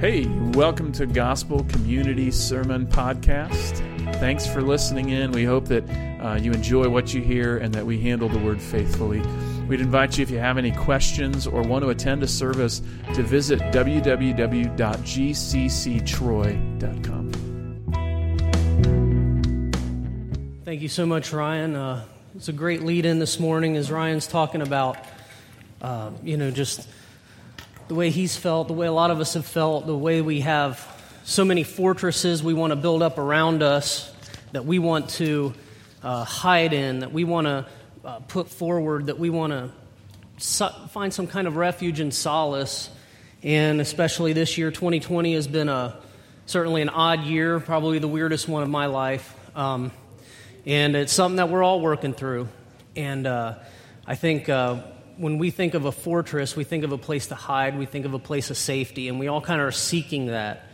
Hey, welcome to Gospel Community Sermon Podcast. Thanks for listening in. We hope that you enjoy what you hear and that we handle the Word faithfully. We'd invite you, if you have any questions or want to attend a service, to visit www.gcctroy.com. Thank you so much, Ryan. It's a great lead-in this morning as Ryan's talking about, just the way he's felt, the way a lot of us have felt, the way we have so many fortresses we want to build up around us that we want to hide in, that we want to put forward, that we want to find some kind of refuge and solace. And especially this year, 2020 has been certainly an odd year, probably the weirdest one of my life. And it's something that we're all working through. And I think when we think of a fortress, we think of a place to hide, we think of a place of safety, and we all kind of are seeking that.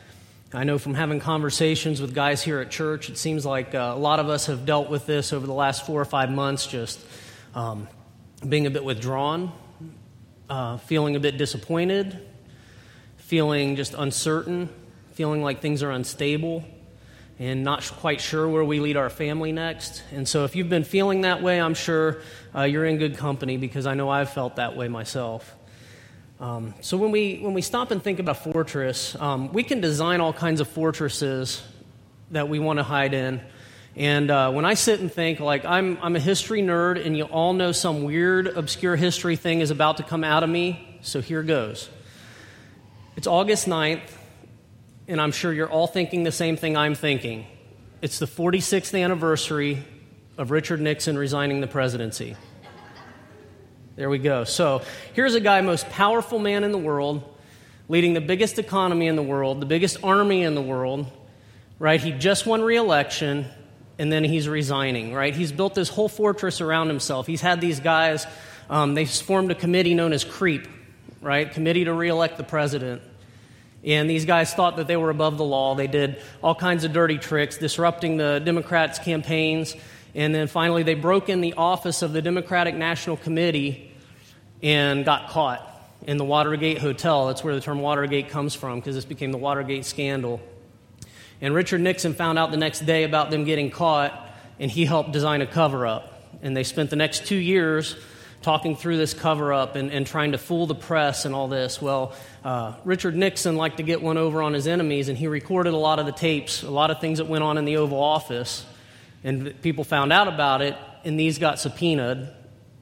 I know from having conversations with guys here at church, it seems like a lot of us have dealt with this over the last 4 or 5 months, just being a bit withdrawn, feeling a bit disappointed, feeling just uncertain, feeling like things are unstable, and not quite sure where we lead our family next. And so if you've been feeling that way, I'm sure you're in good company, because I know I've felt that way myself. So when we stop and think about fortress, we can design all kinds of fortresses that we want to hide in. And when I sit and think, like, I'm a history nerd, and you all know some weird, obscure history thing is about to come out of me, so here goes. It's August 9th. And I'm sure you're all thinking the same thing I'm thinking. It's the 46th anniversary of Richard Nixon resigning the presidency. There we go. So here's a guy, most powerful man in the world, leading the biggest economy in the world, the biggest army in the world, right? He just won re-election, and then he's resigning, right? He's built this whole fortress around himself. He's had these guys, they formed a committee known as CREEP, right? Committee to Re-elect the President. And these guys thought that they were above the law. They did all kinds of dirty tricks, disrupting the Democrats' campaigns. And then finally, they broke in the office of the Democratic National Committee and got caught in the Watergate Hotel. That's where the term Watergate comes from, because this became the Watergate scandal. And Richard Nixon found out the next day about them getting caught, and he helped design a cover-up. And they spent the next 2 years talking through this cover-up and trying to fool the press and all this. Well, Richard Nixon liked to get one over on his enemies, and he recorded a lot of the tapes, a lot of things that went on in the Oval Office. And people found out about it, and these got subpoenaed,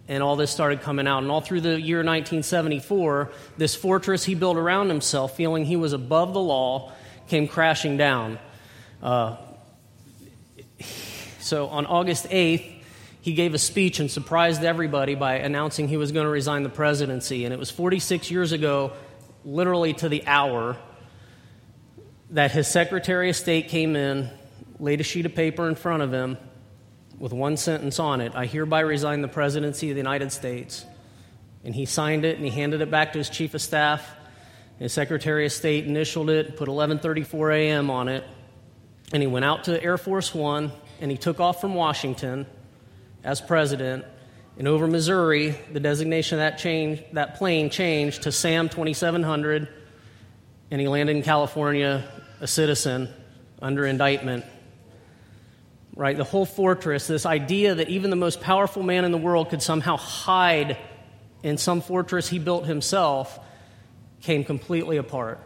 and all this started coming out. And all through the year 1974, this fortress he built around himself, feeling he was above the law, came crashing down. So on August 8th, he gave a speech and surprised everybody by announcing he was going to resign the presidency. And it was 46 years ago, literally to the hour, that his Secretary of State came in, laid a sheet of paper in front of him with one sentence on it: "I hereby resign the presidency of the United States." And he signed it, and he handed it back to his chief of staff. His Secretary of State initialed it, put 11:34 a.m. on it, and he went out to Air Force One, and he took off from Washington as president, and over Missouri, the designation of that plane changed to Sam 2700, and he landed in California, a citizen under indictment. Right, the whole fortress, this idea that even the most powerful man in the world could somehow hide in some fortress he built himself, came completely apart.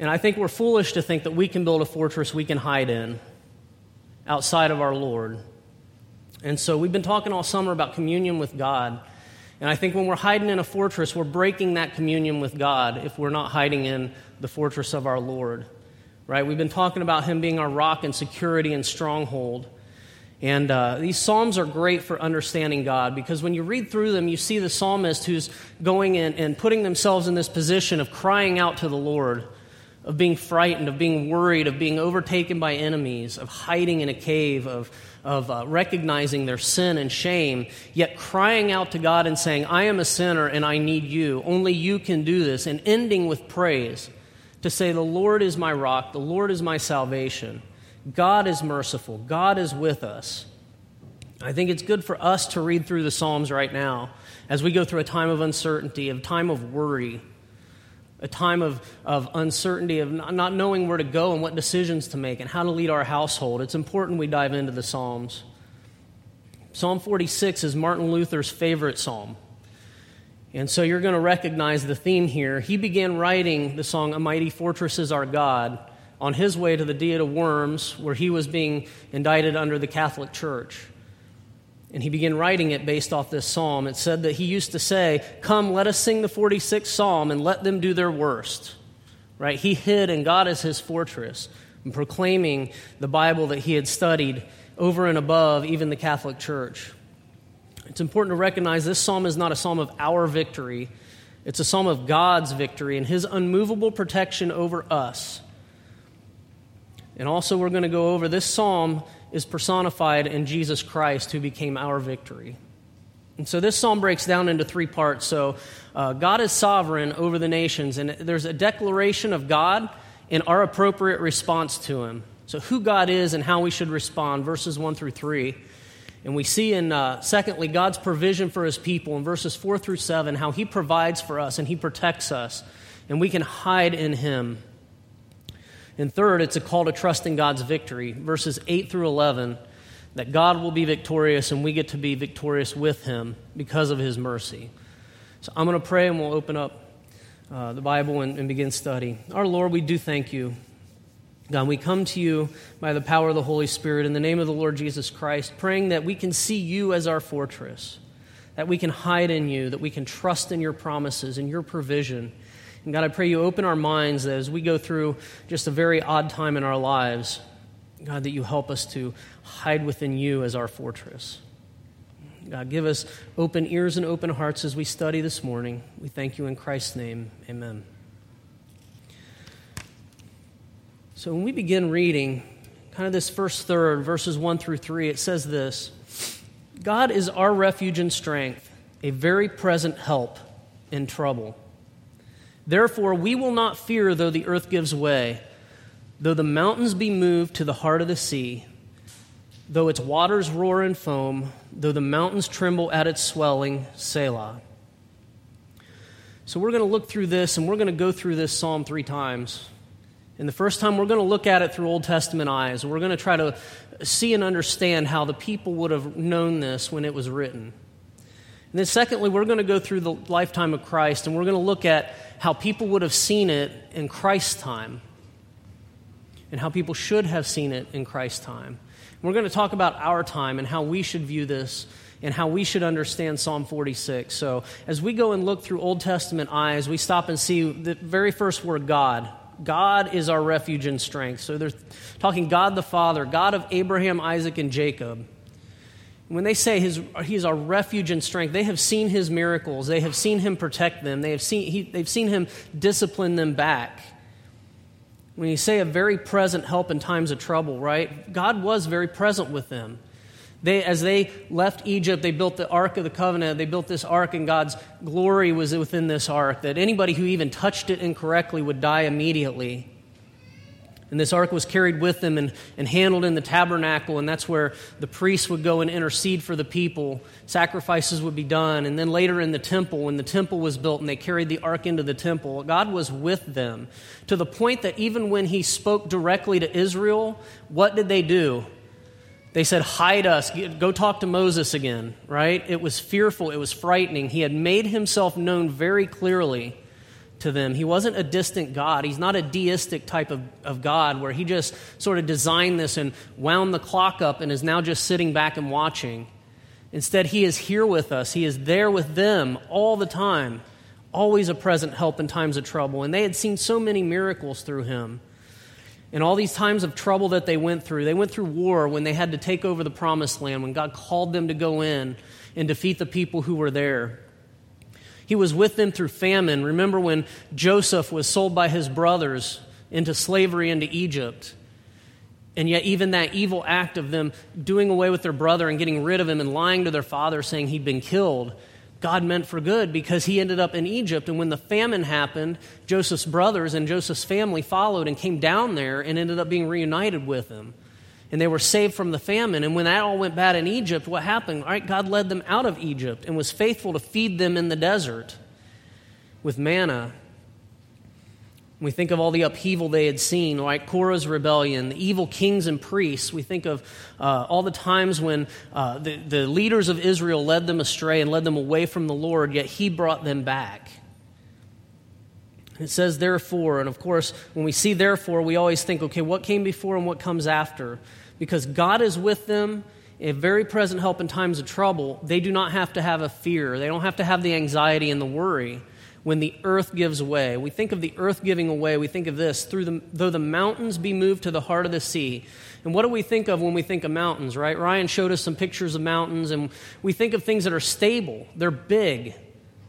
And I think we're foolish to think that we can build a fortress we can hide in outside of our Lord. And so we've been talking all summer about communion with God. And I think when we're hiding in a fortress, we're breaking that communion with God if we're not hiding in the fortress of our Lord, right? We've been talking about Him being our rock and security and stronghold. And these Psalms are great for understanding God, because when you read through them, you see the psalmist who's going in and putting themselves in this position of crying out to the Lord, of being frightened, of being worried, of being overtaken by enemies, of hiding in a cave, of recognizing their sin and shame, yet crying out to God and saying, "I am a sinner and I need you. Only you can do this." And ending with praise to say, "The Lord is my rock. The Lord is my salvation. God is merciful. God is with us." I think it's good for us to read through the Psalms right now as we go through a time of uncertainty, a time of worry, a time of uncertainty, of not knowing where to go and what decisions to make and how to lead our household. It's important we dive into the Psalms. Psalm 46 is Martin Luther's favorite psalm. And so you're going to recognize the theme here. He began writing the song, A Mighty Fortress is Our God, on his way to the Diet of Worms, where he was being indicted under the Catholic Church. And he began writing it based off this psalm. It said that he used to say, come, let us sing the 46th psalm and let them do their worst. Right? He hid, and God is his fortress, and proclaiming the Bible that he had studied over and above even the Catholic Church. It's important to recognize this psalm is not a psalm of our victory. It's a psalm of God's victory and his unmovable protection over us. And also we're going to go over this psalm is personified in Jesus Christ, who became our victory. And so this psalm breaks down into three parts. So God is sovereign over the nations, and there's a declaration of God and our appropriate response to him. So who God is and how we should respond, verses 1 through 3. And we see in, secondly, God's provision for his people in verses 4 through 7, how he provides for us and he protects us, and we can hide in him. And third, it's a call to trust in God's victory, verses 8 through 11, that God will be victorious and we get to be victorious with him because of his mercy. So I'm going to pray and we'll open up the Bible and begin study. Our Lord, we do thank you. God, we come to you by the power of the Holy Spirit in the name of the Lord Jesus Christ, praying that we can see you as our fortress, that we can hide in you, that we can trust in your promises and your provision. And God, I pray you open our minds that as we go through just a very odd time in our lives, God, that you help us to hide within you as our fortress. God, give us open ears and open hearts as we study this morning. We thank you in Christ's name. Amen. So when we begin reading, kind of this first third, verses 1 through 3, it says this, God is our refuge and strength, a very present help in trouble. Therefore, we will not fear though the earth gives way, though the mountains be moved to the heart of the sea, though its waters roar and foam, though the mountains tremble at its swelling, Selah. So we're going to look through this, and we're going to go through this psalm three times. And the first time, we're going to look at it through Old Testament eyes. We're going to try to see and understand how the people would have known this when it was written. And then secondly, we're going to go through the lifetime of Christ, and we're going to look at how people would have seen it in Christ's time and how people should have seen it in Christ's time. And we're going to talk about our time and how we should view this and how we should understand Psalm 46. So as we go and look through Old Testament eyes, we stop and see the very first word, God. God is our refuge and strength. So they're talking God the Father, God of Abraham, Isaac, and Jacob. When they say he is our refuge and strength, they have seen his miracles. They have seen him protect them. They have seen they've seen him discipline them back. When you say a very present help in times of trouble, right? God was very present with them. As they left Egypt, they built the Ark of the Covenant. They built this ark, and God's glory was within this ark, that anybody who even touched it incorrectly would die immediately. And this ark was carried with them and handled in the tabernacle, and that's where the priests would go and intercede for the people. Sacrifices would be done. And then later in the temple, when the temple was built and they carried the ark into the temple, God was with them to the point that even when he spoke directly to Israel, what did they do? They said, hide us, go talk to Moses again, right? It was fearful, it was frightening. He had made himself known very clearly to them. He wasn't a distant God. He's not a deistic type of God where he just sort of designed this and wound the clock up and is now just sitting back and watching. Instead, he is here with us. He is there with them all the time, always a present help in times of trouble. And they had seen so many miracles through him. And all these times of trouble that they went through war when they had to take over the promised land, when God called them to go in and defeat the people who were there. He was with them through famine. Remember when Joseph was sold by his brothers into slavery into Egypt? And yet even that evil act of them doing away with their brother and getting rid of him and lying to their father saying he'd been killed, God meant for good because he ended up in Egypt. And when the famine happened, Joseph's brothers and Joseph's family followed and came down there and ended up being reunited with him. And they were saved from the famine. And when that all went bad in Egypt, what happened? All right, God led them out of Egypt and was faithful to feed them in the desert with manna. We think of all the upheaval they had seen, like Korah's rebellion, the evil kings and priests. We think of all the times when the leaders of Israel led them astray and led them away from the Lord, yet he brought them back. It says, therefore, and of course, when we see therefore, we always think, okay, what came before and what comes after? Because God is with them, a very present help in times of trouble. They do not have to have a fear. They don't have to have the anxiety and the worry. When the earth gives way, we think of the earth giving away, we think of this, though the mountains be moved to the heart of the sea. And what do we think of when we think of mountains, right? Ryan showed us some pictures of mountains, and we think of things that are stable. They're big.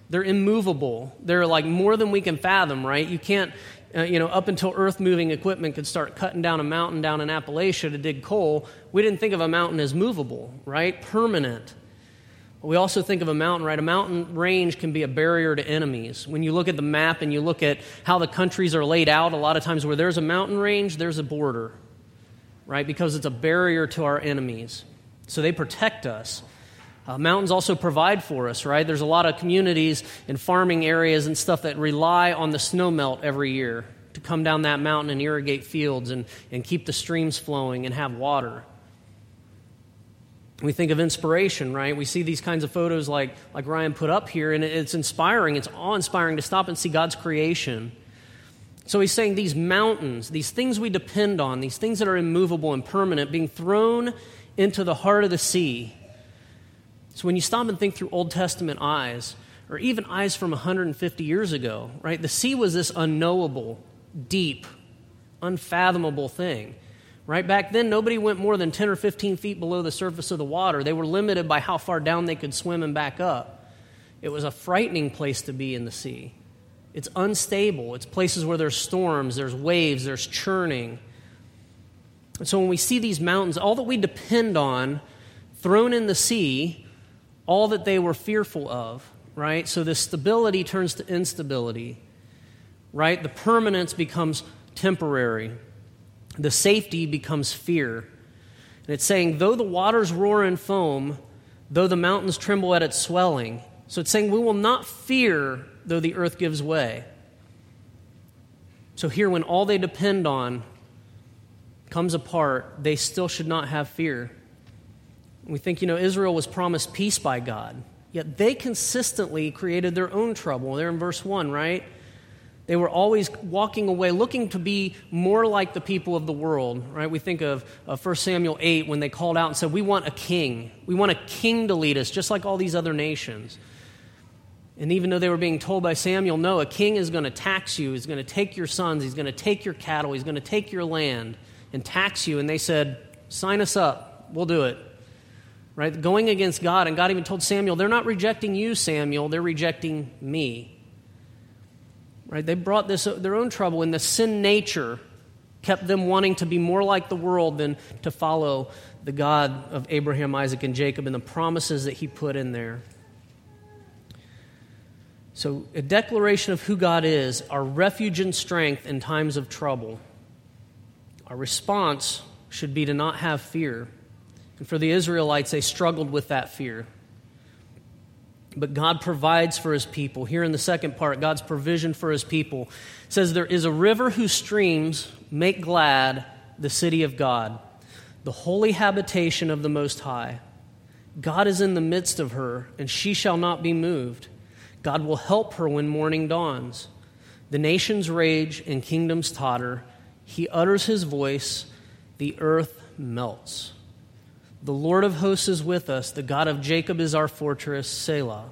They're immovable. They're like more than we can fathom, right? You can't, up until earth-moving equipment could start cutting down a mountain down in Appalachia to dig coal, we didn't think of a mountain as movable, right? Permanent. We also think of a mountain, right? A mountain range can be a barrier to enemies. When you look at the map and you look at how the countries are laid out, a lot of times where there's a mountain range, there's a border, right? Because it's a barrier to our enemies. So they protect us. Mountains also provide for us, right? There's a lot of communities and farming areas and stuff that rely on the snow melt every year to come down that mountain and irrigate fields and keep the streams flowing and have water. We think of inspiration, right? We see these kinds of photos like Ryan put up here, and it's inspiring. It's awe-inspiring to stop and see God's creation. So he's saying these mountains, these things we depend on, these things that are immovable and permanent, being thrown into the heart of the sea. So when you stop and think through Old Testament eyes, or even eyes from 150 years ago, right? The sea was this unknowable, deep, unfathomable thing. Right back then, nobody went more than 10 or 15 feet below the surface of the water. They were limited by how far down they could swim and back up. It was a frightening place to be in the sea. It's unstable. It's places where there's storms, there's waves, there's churning. And so when we see these mountains, all that we depend on, thrown in the sea, all that they were fearful of, right? So this stability turns to instability, right? The permanence becomes temporary. The safety becomes fear. And it's saying, though the waters roar and foam, though the mountains tremble at its swelling. So it's saying, we will not fear though the earth gives way. So here, when all they depend on comes apart, they still should not have fear. We think, Israel was promised peace by God, yet they consistently created their own trouble. They're in verse 1, right? They were always walking away, looking to be more like the people of the world, right? We think of 1 Samuel 8 when they called out and said, we want a king. We want a king to lead us, just like all these other nations. And even though they were being told by Samuel, no, a king is going to tax you. He's going to take your sons. He's going to take your cattle. He's going to take your land and tax you. And they said, sign us up. We'll do it, right? Going against God. And God even told Samuel, they're not rejecting you, Samuel. They're rejecting me. Right? They brought their own trouble, and the sin nature kept them wanting to be more like the world than to follow the God of Abraham, Isaac, and Jacob and the promises that he put in there. So a declaration of who God is, our refuge and strength in times of trouble. Our response should be to not have fear. And for the Israelites, they struggled with that fear. But God provides for his people. Here in the second part, God's provision for his people. It says, there is a river whose streams make glad the city of God, the holy habitation of the Most High. God is in the midst of her, and she shall not be moved. God will help her when morning dawns. The nations rage and kingdoms totter. He utters his voice, the earth melts. The Lord of hosts is with us. The God of Jacob is our fortress, Selah.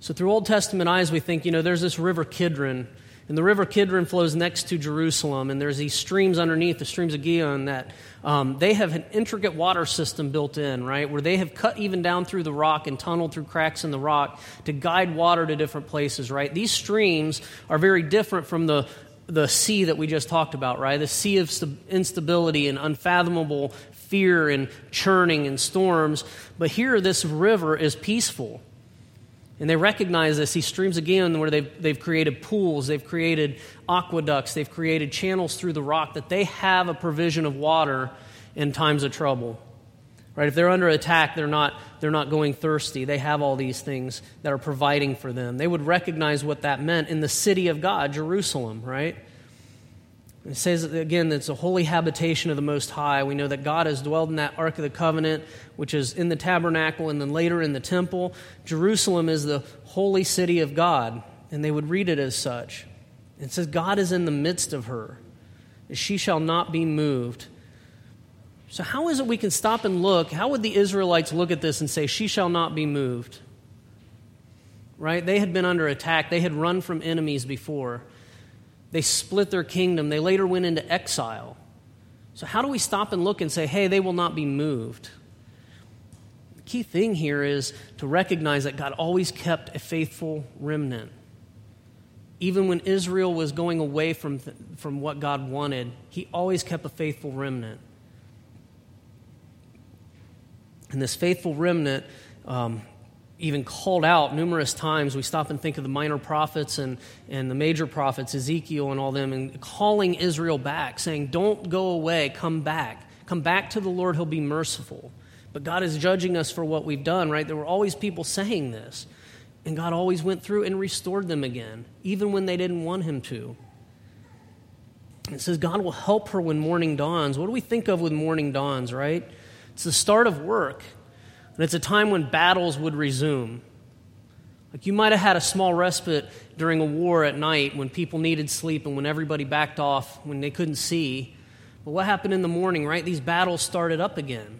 So through Old Testament eyes, we think, there's this river Kidron, and the river Kidron flows next to Jerusalem, and there's these streams underneath, the streams of Gihon, that they have an intricate water system built in, right, where they have cut even down through the rock and tunneled through cracks in the rock to guide water to different places, right? These streams are very different from the sea that we just talked about, right? The sea of instability and unfathomable fear and churning and storms. But here, this river is peaceful. And they recognize this. These streams again where they've created pools, they've created aqueducts, they've created channels through the rock, that they have a provision of water in times of trouble. Right? If they're under attack, they're not going thirsty. They have all these things that are providing for them. They would recognize what that meant in the city of God, Jerusalem, right? It says, again, that it's a holy habitation of the Most High. We know that God has dwelled in that Ark of the Covenant, which is in the tabernacle and then later in the temple. Jerusalem is the holy city of God, and they would read it as such. It says, God is in the midst of her, and she shall not be moved. So how is it we can stop and look? How would the Israelites look at this and say, she shall not be moved? Right? They had been under attack. They had run from enemies before. They split their kingdom. They later went into exile. So how do we stop and look and say, hey, they will not be moved? The key thing here is to recognize that God always kept a faithful remnant. Even when Israel was going away from what God wanted, he always kept a faithful remnant. And this faithful remnant, even called out numerous times. We stop and think of the minor prophets and the major prophets, Ezekiel and all them, and calling Israel back, saying, don't go away, come back. Come back to the Lord, he'll be merciful. But God is judging us for what we've done, right? There were always people saying this. And God always went through and restored them again, even when they didn't want him to. It says God will help her when morning dawns. What do we think of with morning dawns, right? It's the start of work, and it's a time when battles would resume. Like you might have had a small respite during a war at night when people needed sleep and when everybody backed off, when they couldn't see. But what happened in the morning, right? These battles started up again.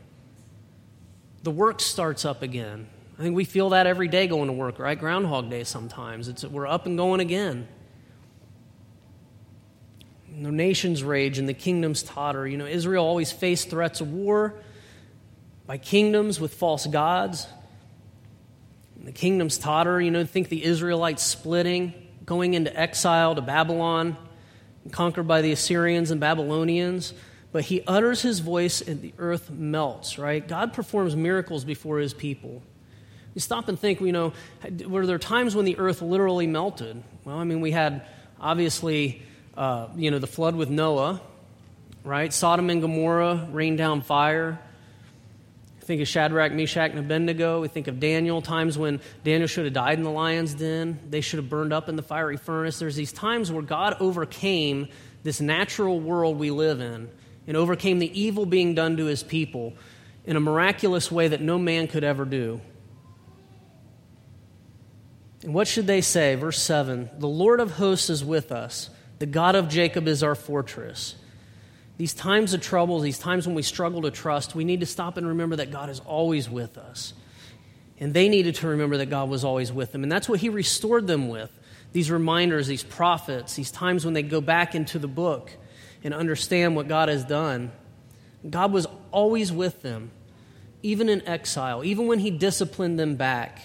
The work starts up again. I think we feel that every day going to work, right? Groundhog Day sometimes. We're up and going again. And the nations rage and the kingdoms totter. You know, Israel always faced threats of war, by kingdoms with false gods. And the kingdoms totter. You know, think the Israelites splitting, going into exile to Babylon, conquered by the Assyrians and Babylonians. But he utters his voice and the earth melts, right? God performs miracles before his people. You stop and think, you know, were there times when the earth literally melted? Well, I mean, we had, obviously, the flood with Noah, right? Sodom and Gomorrah rained down fire. Think of Shadrach, Meshach, and Abednego. We think of Daniel, times when Daniel should have died in the lion's den. They should have burned up in the fiery furnace. There's these times where God overcame this natural world we live in and overcame the evil being done to his people in a miraculous way that no man could ever do. And what should they say? Verse 7, the Lord of hosts is with us. The God of Jacob is our fortress. These times of trouble, these times when we struggle to trust, we need to stop and remember that God is always with us. And they needed to remember that God was always with them. And that's what he restored them with, these reminders, these prophets, these times when they go back into the book and understand what God has done. God was always with them, even in exile, even when he disciplined them back,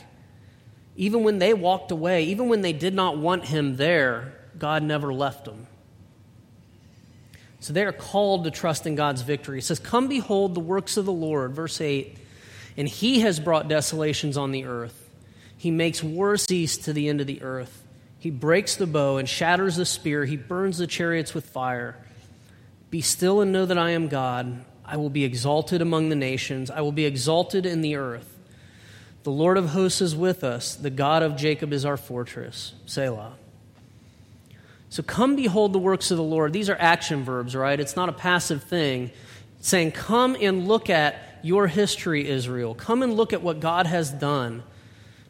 even when they walked away, even when they did not want him there, God never left them. So they are called to trust in God's victory. It says, come behold the works of the Lord, verse 8, and he has brought desolations on the earth. He makes war cease to the end of the earth. He breaks the bow and shatters the spear. He burns the chariots with fire. Be still and know that I am God. I will be exalted among the nations. I will be exalted in the earth. The Lord of hosts is with us. The God of Jacob is our fortress. Selah. So come behold the works of the Lord. These are action verbs, right? It's not a passive thing. It's saying come and look at your history, Israel. Come and look at what God has done.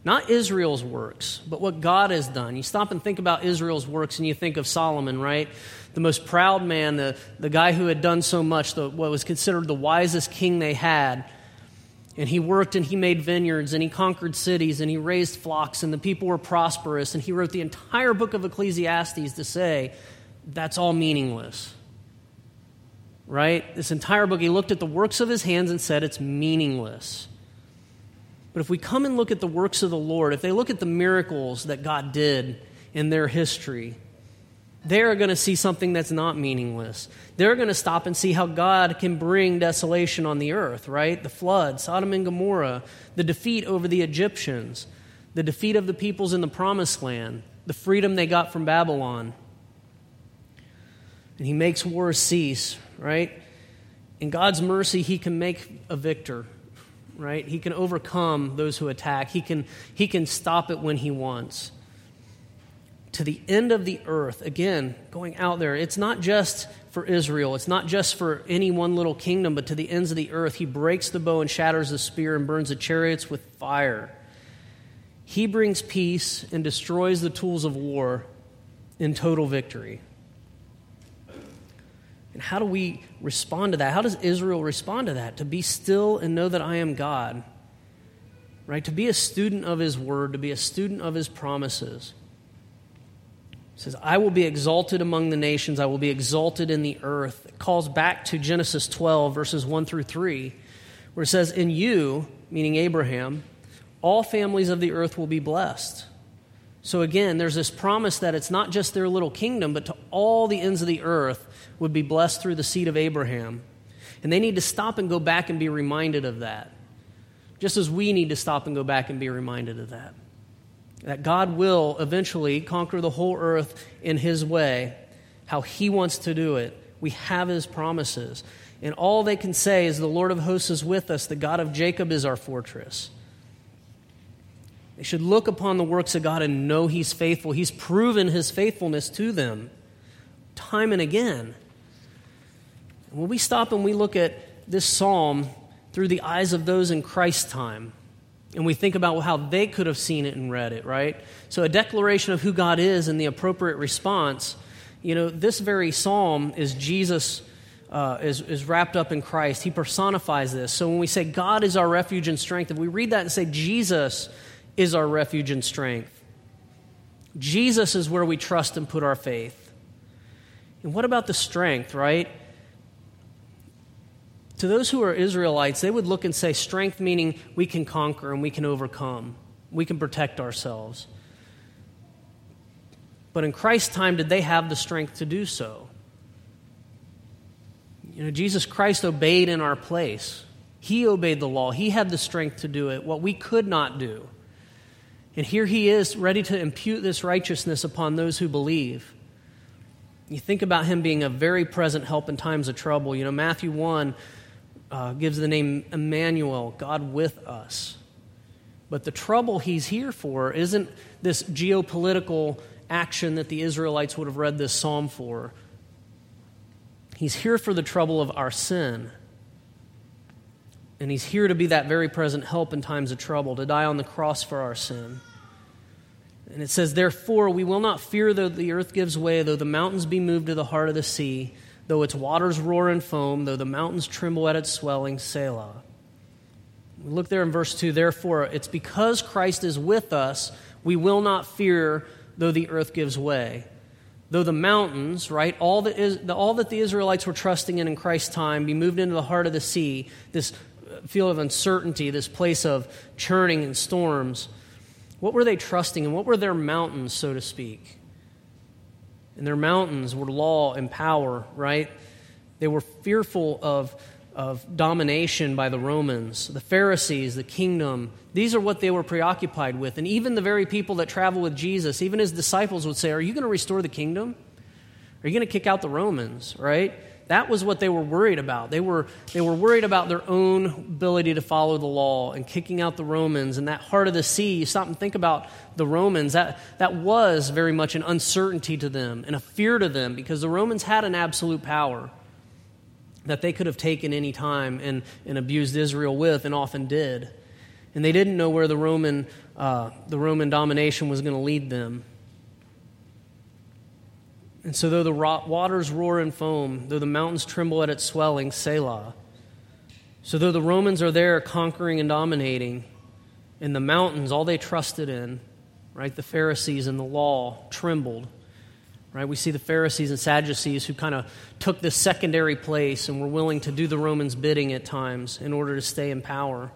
Not Israel's works, but what God has done. You stop and think about Israel's works and you think of Solomon, right? The most proud man, the guy who had done so much, what was considered the wisest king they had. And he worked and he made vineyards and he conquered cities and he raised flocks and the people were prosperous. And he wrote the entire book of Ecclesiastes to say, that's all meaningless, right? This entire book, he looked at the works of his hands and said, it's meaningless. But if we come and look at the works of the Lord, if they look at the miracles that God did in their history, they're going to see something that's not meaningless. They're going to stop and see how God can bring desolation on the earth, right? The flood, Sodom and Gomorrah, the defeat over the Egyptians, the defeat of the peoples in the promised land, the freedom they got from Babylon. And he makes war cease, right? In God's mercy, he can make a victor right? He can overcome those who attack. He can stop it when he wants. To the end of the earth, again, going out there, it's not just for Israel. It's not just for any one little kingdom, but to the ends of the earth. He breaks the bow and shatters the spear and burns the chariots with fire. He brings peace and destroys the tools of war in total victory. And how do we respond to that? How does Israel respond to that? To be still and know that I am God, right? To be a student of his word, to be a student of his promises. It says, I will be exalted among the nations. I will be exalted in the earth. It calls back to Genesis 12, verses 1 through 3, where it says, in you, meaning Abraham, all families of the earth will be blessed. So again, there's this promise that it's not just their little kingdom, but to all the ends of the earth would be blessed through the seed of Abraham. And they need to stop and go back and be reminded of that, just as we need to stop and go back and be reminded of that. That God will eventually conquer the whole earth in his way, how he wants to do it. We have his promises. And all they can say is the Lord of hosts is with us. The God of Jacob is our fortress. They should look upon the works of God and know he's faithful. He's proven his faithfulness to them time and again. When we stop and we look at this psalm through the eyes of those in Christ's time, and we think about how they could have seen it and read it, right? So a declaration of who God is and the appropriate response. You know, this very psalm is Jesus, is wrapped up in Christ. He personifies this. So when we say God is our refuge and strength, if we read that and say Jesus is our refuge and strength, Jesus is where we trust and put our faith. And what about the strength, right? To those who are Israelites, they would look and say, strength meaning we can conquer and we can overcome. We can protect ourselves. But in Christ's time, did they have the strength to do so? You know, Jesus Christ obeyed in our place. He obeyed the law. He had the strength to do it, what we could not do. And here he is, ready to impute this righteousness upon those who believe. You think about him being a very present help in times of trouble. You know, Matthew 1 gives the name Emmanuel, God with us. But the trouble he's here for isn't this geopolitical action that the Israelites would have read this psalm for. He's here for the trouble of our sin. And he's here to be that very present help in times of trouble, to die on the cross for our sin. And it says, therefore, we will not fear though the earth gives way, though the mountains be moved to the heart of the sea, though its waters roar and foam, though the mountains tremble at its swelling, Selah. We look there in verse 2, therefore, it's because Christ is with us, we will not fear though the earth gives way. Though the mountains, right, all that the Israelites were trusting in Christ's time be moved into the heart of the sea, this field of uncertainty, this place of churning and storms, what were they trusting in? What were their mountains, so to speak? And their mountains were law and power, right? They were fearful of domination by the Romans, the Pharisees, the kingdom. These are what they were preoccupied with. And even the very people that travel with Jesus, even his disciples would say, are you going to restore the kingdom? Are you going to kick out the Romans, right? That was what they were worried about. They were worried about their own ability to follow the law and kicking out the Romans and that heart of the sea. You stop and think about the Romans. That was very much an uncertainty to them and a fear to them because the Romans had an absolute power that they could have taken any time and abused Israel with and often did. And they didn't know where the Roman domination was going to lead them. And so though the waters roar and foam, though the mountains tremble at its swelling, Selah. So though the Romans are there conquering and dominating, and the mountains, all they trusted in, right, the Pharisees and the law trembled, right? We see the Pharisees and Sadducees who kind of took this secondary place and were willing to do the Romans' bidding at times in order to stay in power.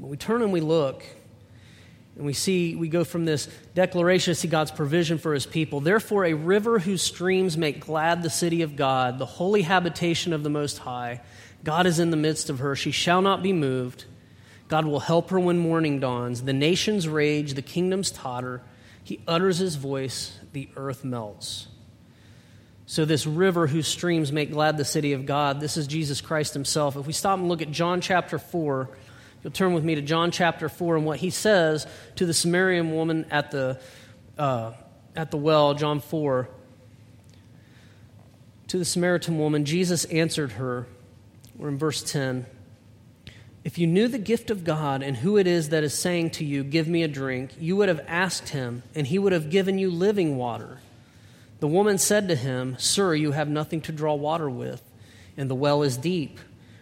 But we turn and we look, and we go from this declaration to see God's provision for his people. Therefore, a river whose streams make glad the city of God, the holy habitation of the Most High. God is in the midst of her. She shall not be moved. God will help her when morning dawns. The nations rage, the kingdoms totter. He utters his voice, the earth melts. So this river whose streams make glad the city of God, this is Jesus Christ himself. If we stop and look at John chapter 4, you'll turn with me to John chapter 4 and what he says to the Samaritan woman at the well, John 4. To the Samaritan woman, Jesus answered her, we're in verse 10, "If you knew the gift of God and who it is that is saying to you, 'Give me a drink,' you would have asked him, and he would have given you living water." The woman said to him, "Sir, you have nothing to draw water with, and the well is deep.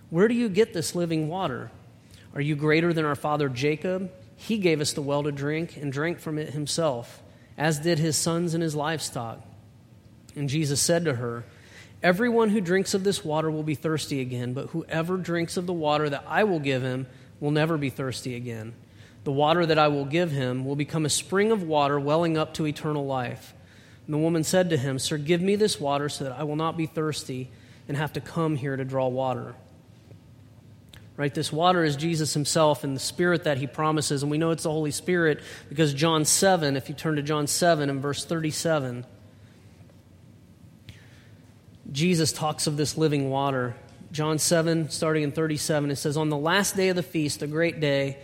Where do you get this living water? Are you greater than our father Jacob? He gave us the well to drink and drank from it himself, as did his sons and his livestock." And Jesus said to her, "Everyone who drinks of this water will be thirsty again, but whoever drinks of the water that I will give him will never be thirsty again. The water that I will give him will become a spring of water welling up to eternal life." And the woman said to him, "Sir, give me this water so that I will not be thirsty and have to come here to draw water." Right, this water is Jesus himself and the Spirit that he promises. And we know it's the Holy Spirit because John 7, if you turn to John 7 and verse 37, Jesus talks of this living water. John 7, starting in 37, it says, "On the last day of the feast, the great day,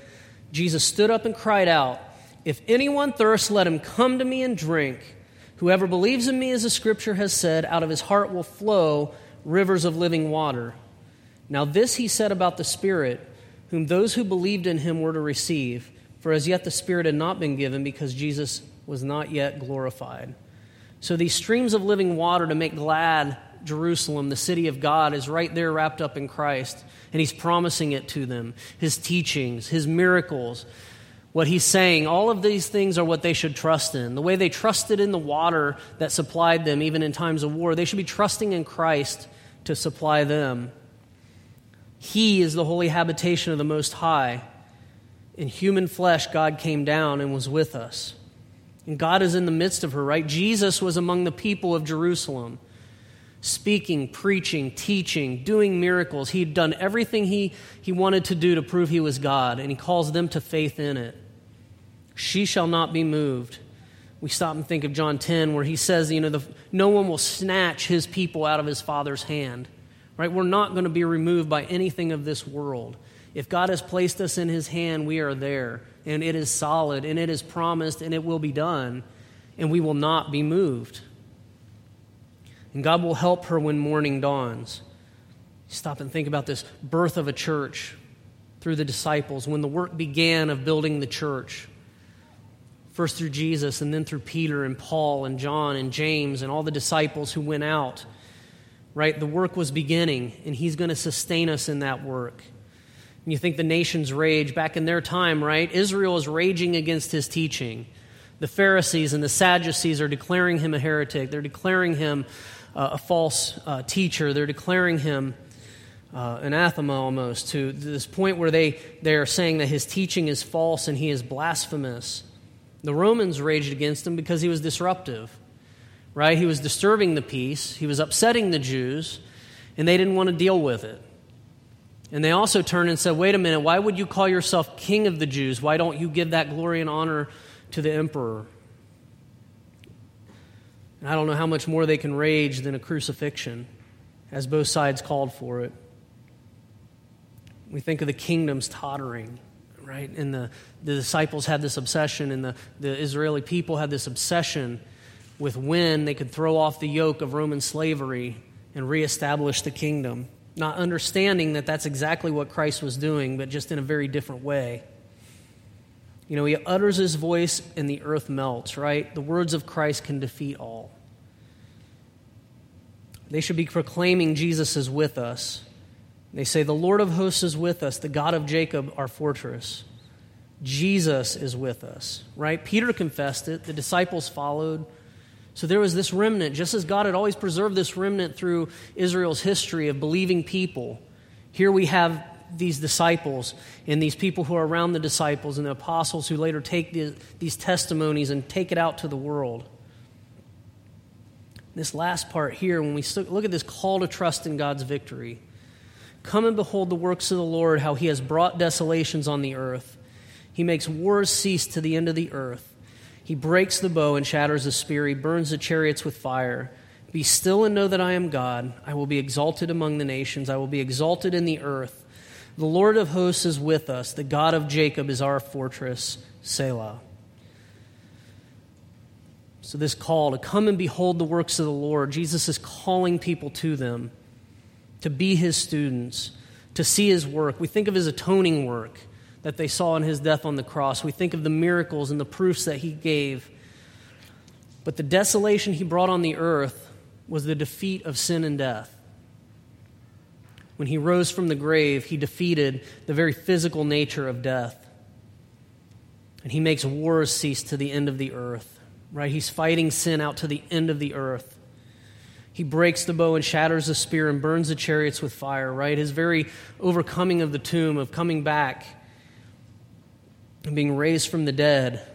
Jesus stood up and cried out, 'If anyone thirsts, let him come to me and drink. Whoever believes in me, as the Scripture has said, out of his heart will flow rivers of living water.' Now this he said about the Spirit, whom those who believed in him were to receive, for as yet the Spirit had not been given, because Jesus was not yet glorified." So these streams of living water to make glad Jerusalem, the city of God, is right there wrapped up in Christ, and he's promising it to them, his teachings, his miracles, what he's saying. All of these things are what they should trust in. The way they trusted in the water that supplied them, even in times of war, they should be trusting in Christ to supply them. He is the holy habitation of the Most High. In human flesh, God came down and was with us. And God is in the midst of her, right? Jesus was among the people of Jerusalem, speaking, preaching, teaching, doing miracles. He'd done everything he wanted to do to prove he was God, and he calls them to faith in it. She shall not be moved. We stop and think of John 10, where he says, no one will snatch his people out of his Father's hand. Right? We're not going to be removed by anything of this world. If God has placed us in his hand, we are there, and it is solid, and it is promised, and it will be done, and we will not be moved. And God will help her when morning dawns. Stop and think about this birth of a church through the disciples, when the work began of building the church, first through Jesus and then through Peter and Paul and John and James and all the disciples who went out. Right? The work was beginning, and he's going to sustain us in that work. And you think the nations rage. Back in their time, right, Israel is raging against his teaching. The Pharisees and the Sadducees are declaring him a heretic. They're declaring him a false teacher. They're declaring him anathema almost, to this point where they are saying that his teaching is false and he is blasphemous. The Romans raged against him because he was disruptive, right? He was disturbing the peace. He was upsetting the Jews, and they didn't want to deal with it. And they also turned and said, wait a minute, why would you call yourself king of the Jews? Why don't you give that glory and honor to the emperor? And I don't know how much more they can rage than a crucifixion, as both sides called for it. We think of the kingdoms tottering, right? And the disciples had this obsession, and the Israeli people had this obsession with when they could throw off the yoke of Roman slavery and reestablish the kingdom, not understanding that that's exactly what Christ was doing, but just in a very different way. He utters his voice and the earth melts, right? The words of Christ can defeat all. They should be proclaiming Jesus is with us. They say, the Lord of hosts is with us, the God of Jacob, our fortress. Jesus is with us, right? Peter confessed it. The disciples followed. So there was this remnant, just as God had always preserved this remnant through Israel's history of believing people. Here we have these disciples and these people who are around the disciples and the apostles who later take these testimonies and take it out to the world. This last part here, when we look at this call to trust in God's victory, come and behold the works of the Lord, how he has brought desolations on the earth. He makes wars cease to the end of the earth. He breaks the bow and shatters the spear. He burns the chariots with fire. Be still and know that I am God. I will be exalted among the nations. I will be exalted in the earth. The Lord of hosts is with us. The God of Jacob is our fortress. Selah. So this call to come and behold the works of the Lord, Jesus is calling people to them, to be his students, to see his work. We think of his atoning work that they saw in his death on the cross. We think of the miracles and the proofs that he gave. But the desolation he brought on the earth was the defeat of sin and death. When he rose from the grave, he defeated the very physical nature of death. And he makes wars cease to the end of the earth. Right, he's fighting sin out to the end of the earth. He breaks the bow and shatters the spear and burns the chariots with fire, right? His very overcoming of the tomb, of coming back and being raised from the dead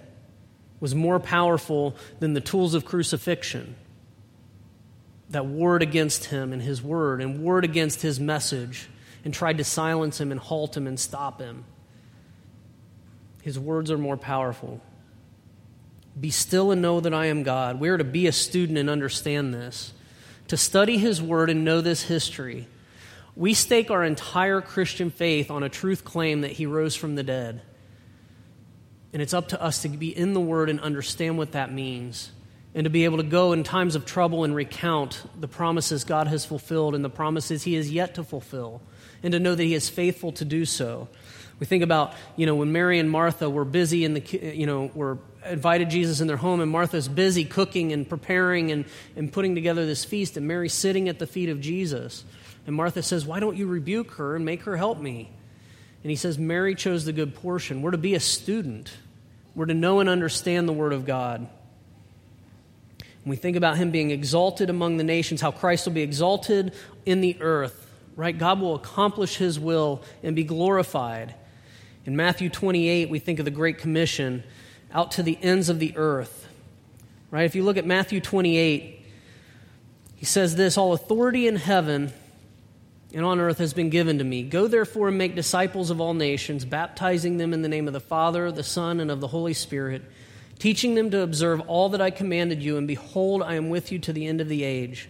was more powerful than the tools of crucifixion that warred against him and his word and warred against his message and tried to silence him and halt him and stop him. His words are more powerful. Be still and know that I am God. We are to be a student and understand this, to study his word and know this history. We stake our entire Christian faith on a truth claim that he rose from the dead. And it's up to us to be in the word and understand what that means and to be able to go in times of trouble and recount the promises God has fulfilled and the promises he is yet to fulfill and to know that he is faithful to do so. We think about, when Mary and Martha were busy in the, were invited Jesus in their home, and Martha's busy cooking and preparing and putting together this feast, and Mary's sitting at the feet of Jesus. And Martha says, why don't you rebuke her and make her help me? And he says, Mary chose the good portion. We're to be a student. We're to know and understand the Word of God. When we think about him being exalted among the nations, how Christ will be exalted in the earth, right? God will accomplish his will and be glorified. In Matthew 28, we think of the Great Commission, out to the ends of the earth, right? If you look at Matthew 28, he says this, all authority in heaven and on earth has been given to me. Go therefore and make disciples of all nations, baptizing them in the name of the Father, the Son, and of the Holy Spirit, teaching them to observe all that I commanded you, and behold, I am with you to the end of the age.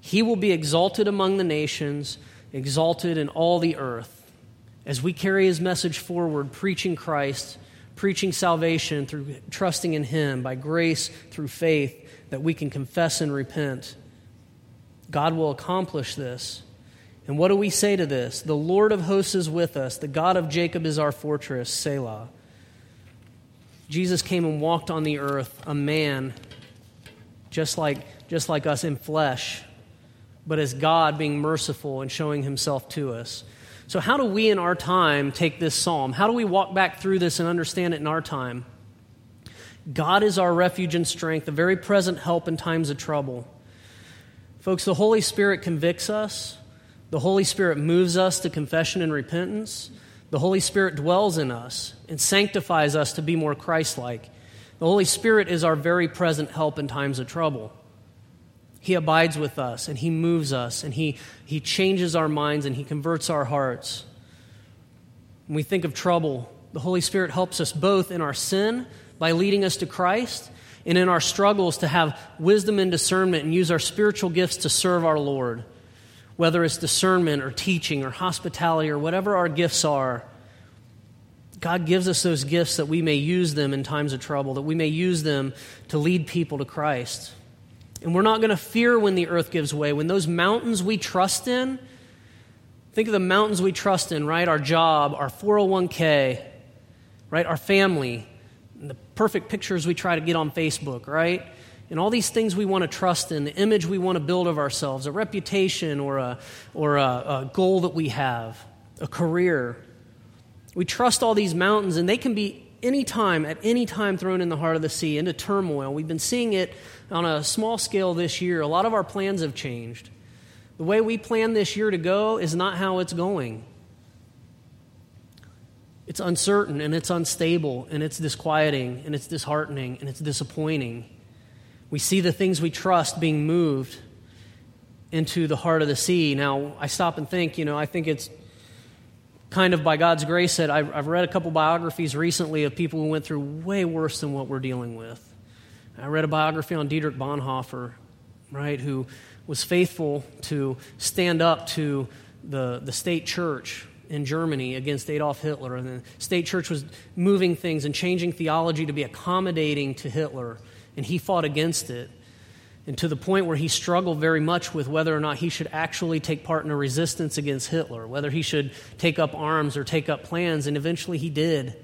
He will be exalted among the nations, exalted in all the earth. As we carry his message forward, preaching Christ, preaching salvation through trusting in him, by grace, through faith, that we can confess and repent. God will accomplish this. And what do we say to this? The Lord of hosts is with us. The God of Jacob is our fortress, Selah. Jesus came and walked on the earth, a man, just like us in flesh, but as God being merciful and showing himself to us. So how do we in our time take this psalm? How do we walk back through this and understand it in our time? God is our refuge and strength, a very present help in times of trouble. Folks, the Holy Spirit convicts us. The Holy Spirit moves us to confession and repentance. The Holy Spirit dwells in us and sanctifies us to be more Christ-like. The Holy Spirit is our very present help in times of trouble. He abides with us, and he moves us, and he changes our minds, and he converts our hearts. When we think of trouble, the Holy Spirit helps us both in our sin by leading us to Christ and in our struggles to have wisdom and discernment and use our spiritual gifts to serve our Lord, whether it's discernment or teaching or hospitality or whatever our gifts are. God gives us those gifts that we may use them in times of trouble, that we may use them to lead people to Christ. And we're not going to fear when the earth gives way. When those mountains we trust in, think of the mountains we trust in, right? Our job, our 401k, right? Our family, and the perfect pictures we try to get on Facebook, right? And all these things we want to trust in, the image we want to build of ourselves, a reputation or a goal that we have, a career. We trust all these mountains, and they can be at any time thrown in the heart of the sea, into turmoil. We've been seeing it on a small scale this year. A lot of our plans have changed. The way we plan this year to go is not how it's going. It's uncertain, and it's unstable, and it's disquieting, and it's disheartening, and it's disappointing. We see the things we trust being moved into the heart of the sea. Now, I stop and think, I think it's kind of by God's grace that I've read a couple biographies recently of people who went through way worse than what we're dealing with. I read a biography on Dietrich Bonhoeffer, right, who was faithful to stand up to the state church in Germany against Adolf Hitler. And the state church was moving things and changing theology to be accommodating to Hitler, and he fought against it. And to the point where he struggled very much with whether or not he should actually take part in a resistance against Hitler, whether he should take up arms or take up plans, and eventually he did.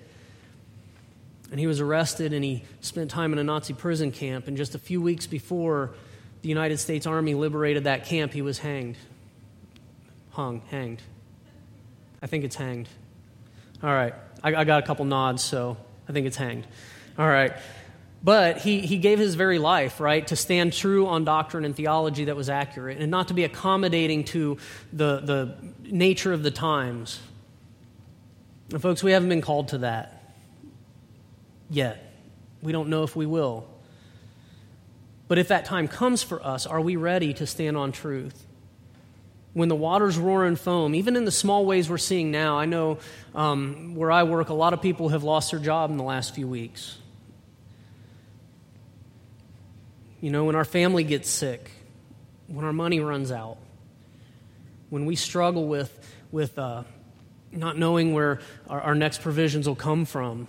And he was arrested, and he spent time in a Nazi prison camp, and just a few weeks before the United States Army liberated that camp, he was hanged. Hanged. I think it's hanged. All right. I got a couple nods, so I think it's hanged. All right. But he gave his very life, right, to stand true on doctrine and theology that was accurate and not to be accommodating to the nature of the times. And folks, we haven't been called to that yet. We don't know if we will. But if that time comes for us, are we ready to stand on truth? When the waters roar and foam, even in the small ways we're seeing now, I know where I work, a lot of people have lost their job in the last few weeks. You know, when our family gets sick, when our money runs out, when we struggle with not knowing where our next provisions will come from,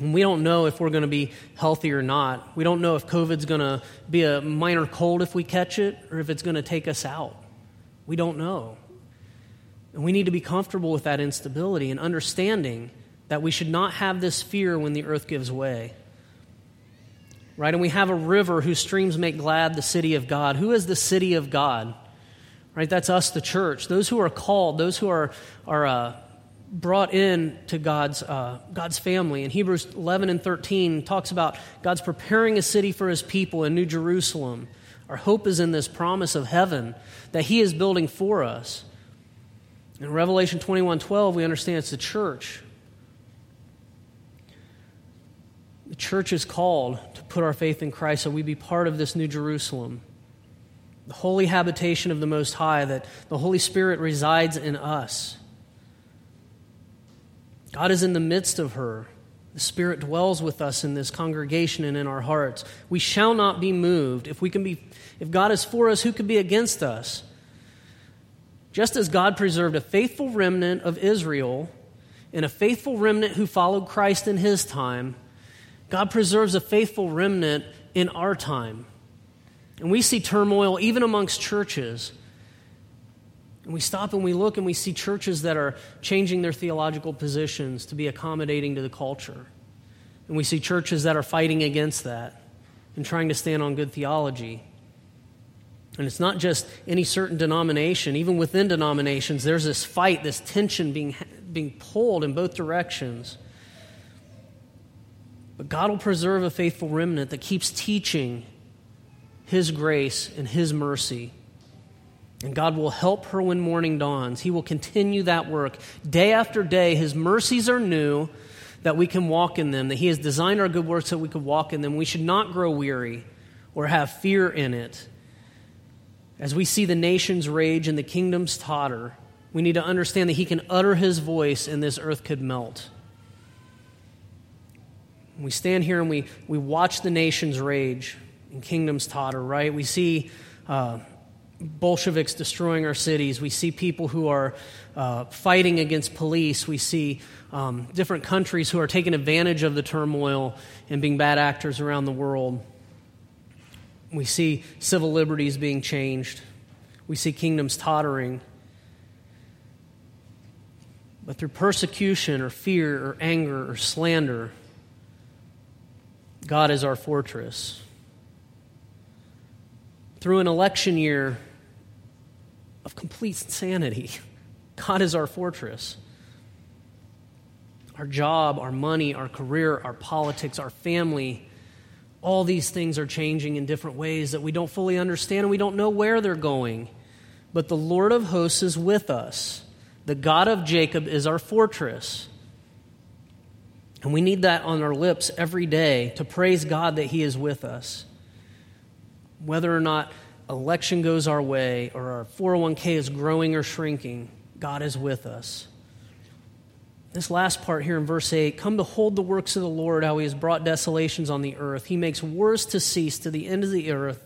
and we don't know if we're going to be healthy or not. We don't know if COVID's going to be a minor cold if we catch it or if it's going to take us out. We don't know. And we need to be comfortable with that instability and understanding that we should not have this fear when the earth gives way. Right, and we have a river whose streams make glad the city of God. Who is the city of God? Right, that's us, the church. Those who are called, those who are brought in to God's family. And Hebrews 11 and 13 talks about God's preparing a city for his people in New Jerusalem. Our hope is in this promise of heaven that he is building for us. In Revelation 21:12, we understand it's the church. The church is called to put our faith in Christ so we be part of this New Jerusalem, the holy habitation of the Most High, that the Holy Spirit resides in us. God is in the midst of her. The Spirit dwells with us in this congregation and in our hearts. We shall not be moved. If God is for us, who could be against us? Just as God preserved a faithful remnant of Israel and a faithful remnant who followed Christ in his time, God preserves a faithful remnant in our time. And we see turmoil even amongst churches. And we stop and we look and we see churches that are changing their theological positions to be accommodating to the culture. And we see churches that are fighting against that and trying to stand on good theology. And it's not just any certain denomination. Even within denominations, there's this fight, this tension being pulled in both directions. But God will preserve a faithful remnant that keeps teaching his grace and his mercy. And God will help her when morning dawns. He will continue that work. Day after day, his mercies are new, that we can walk in them, that he has designed our good works so we could walk in them. We should not grow weary or have fear in it. As we see the nations rage and the kingdoms totter, we need to understand that he can utter his voice and this earth could melt. We stand here and we watch the nations rage and kingdoms totter, right? We see Bolsheviks destroying our cities. We see people who are fighting against police. We see different countries who are taking advantage of the turmoil and being bad actors around the world. We see civil liberties being changed. We see kingdoms tottering. But through persecution or fear or anger or slander, God is our fortress. Through an election year of complete sanity, God is our fortress. Our job, our money, our career, our politics, our family, all these things are changing in different ways that we don't fully understand and we don't know where they're going. But the Lord of hosts is with us. The God of Jacob is our fortress. And we need that on our lips every day to praise God that he is with us. Whether or not election goes our way or our 401k is growing or shrinking, God is with us. This last part here in verse 8, come to hold the works of the Lord, how he has brought desolations on the earth. He makes wars to cease to the end of the earth.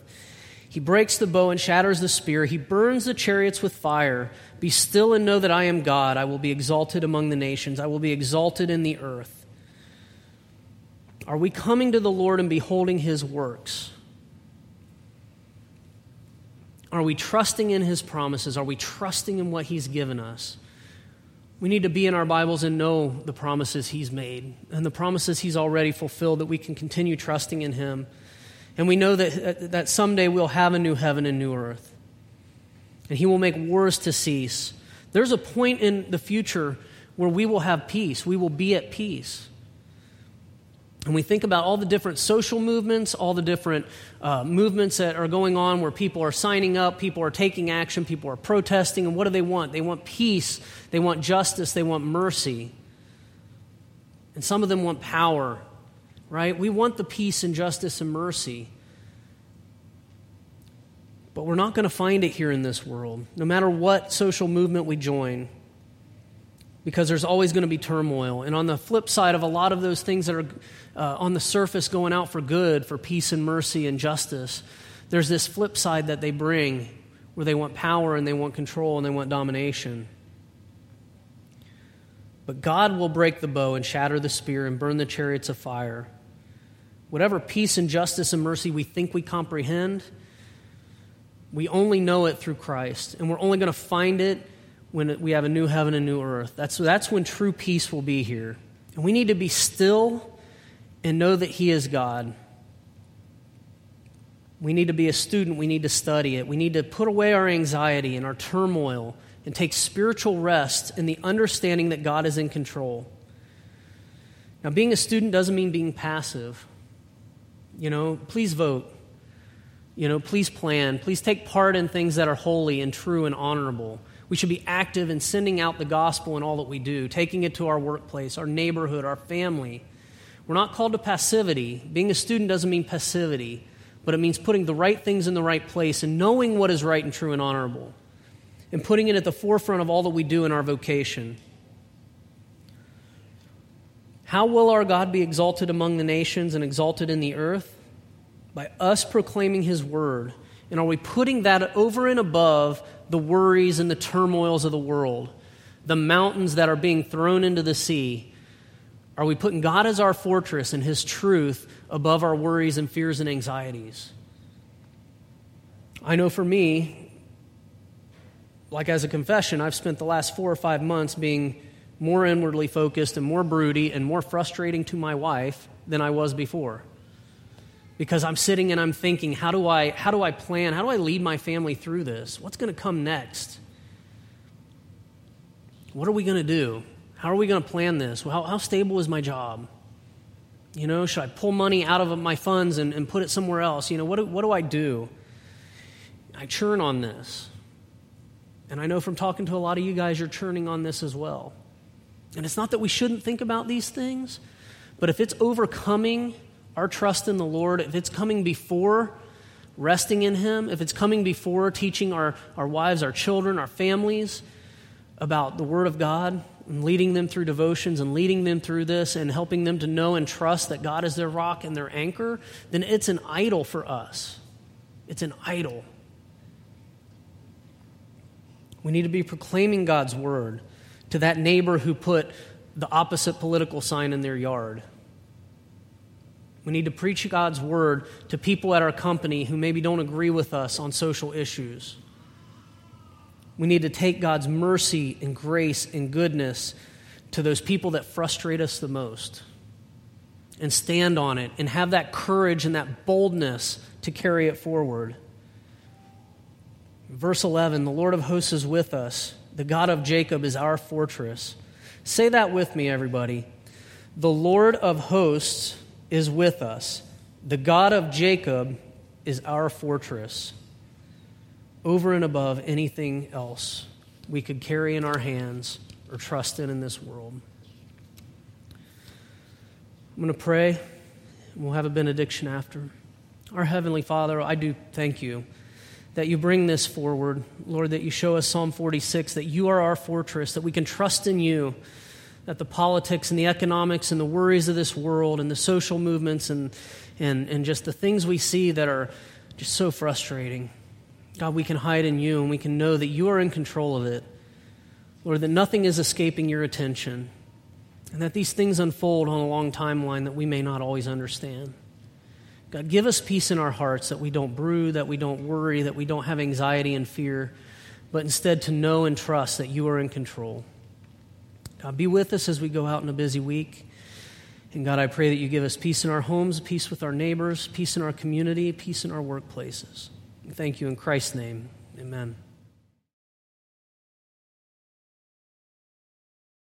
He breaks the bow and shatters the spear. He burns the chariots with fire. Be still and know that I am God. I will be exalted among the nations. I will be exalted in the earth. Are we coming to the Lord and beholding his works? Are we trusting in his promises? Are we trusting in what he's given us? We need to be in our Bibles and know the promises he's made and the promises he's already fulfilled, that we can continue trusting in him. And we know that someday we'll have a new heaven and new earth, and he will make wars to cease. There's a point in the future where we will have peace. We will be at peace. And we think about all the different social movements, all the different movements that are going on where people are signing up, people are taking action, people are protesting. And what do they want? They want peace. They want justice. They want mercy. And some of them want power. Right? We want the peace and justice and mercy. But we're not going to find it here in this world, no matter what social movement we join, because there's always going to be turmoil. And on the flip side of a lot of those things that are on the surface going out for good, for peace and mercy and justice, there's this flip side that they bring where they want power and they want control and they want domination. But God will break the bow and shatter the spear and burn the chariots of fire. Whatever peace and justice and mercy we think we comprehend, we only know it through Christ, and we're only going to find it when we have a new heaven and new earth. That's when true peace will be here. And we need to be still and know that he is God. We need to be a student. We need to study it. We need to put away our anxiety and our turmoil and take spiritual rest in the understanding that God is in control. Now, being a student doesn't mean being passive. You know, please vote. You know, please plan. Please take part in things that are holy and true and honorable. We should be active in sending out the gospel in all that we do, taking it to our workplace, our neighborhood, our family. We're not called to passivity. Being a student doesn't mean passivity, but it means putting the right things in the right place and knowing what is right and true and honorable, and putting it at the forefront of all that we do in our vocation. How will our God be exalted among the nations and exalted in the earth? By us proclaiming his word. And are we putting that over and above the worries and the turmoils of the world, the mountains that are being thrown into the sea? Are we putting God as our fortress and his truth above our worries and fears and anxieties? I know for me, like as a confession, I've spent the last 4 or 5 months being more inwardly focused and more broody and more frustrating to my wife than I was before. Because I'm sitting and I'm thinking, how do I plan? How do I lead my family through this? What's going to come next? What are we going to do? How are we going to plan this? Well, how stable is my job? You know, should I pull money out of my funds and put it somewhere else? You know, what do I do? I churn on this. And I know from talking to a lot of you guys, you're churning on this as well. And it's not that we shouldn't think about these things, but if it's overcoming our trust in the Lord, if it's coming before resting in him, if it's coming before teaching our wives, our children, our families about the Word of God and leading them through devotions and leading them through this and helping them to know and trust that God is their rock and their anchor, then it's an idol for us. It's an idol. We need to be proclaiming God's word to that neighbor who put the opposite political sign in their yard. We need to preach God's word to people at our company who maybe don't agree with us on social issues. We need to take God's mercy and grace and goodness to those people that frustrate us the most and stand on it and have that courage and that boldness to carry it forward. Verse 11, the Lord of hosts is with us. The God of Jacob is our fortress. Say that with me, everybody. The Lord of hosts is with us. The God of Jacob is our fortress. Over and above anything else we could carry in our hands or trust in this world. I'm going to pray. We'll have a benediction after. Our Heavenly Father, I do thank you that you bring this forward, Lord, that you show us Psalm 46, that you are our fortress, that we can trust in you, that the politics and the economics and the worries of this world and the social movements and just the things we see that are just so frustrating. God, we can hide in you, and we can know that you are in control of it. Lord, that nothing is escaping your attention, and that these things unfold on a long timeline that we may not always understand. God, give us peace in our hearts, that we don't brew, that we don't worry, that we don't have anxiety and fear, but instead to know and trust that you are in control. God, be with us as we go out in a busy week. And God, I pray that you give us peace in our homes, peace with our neighbors, peace in our community, peace in our workplaces. Thank you in Christ's name. Amen.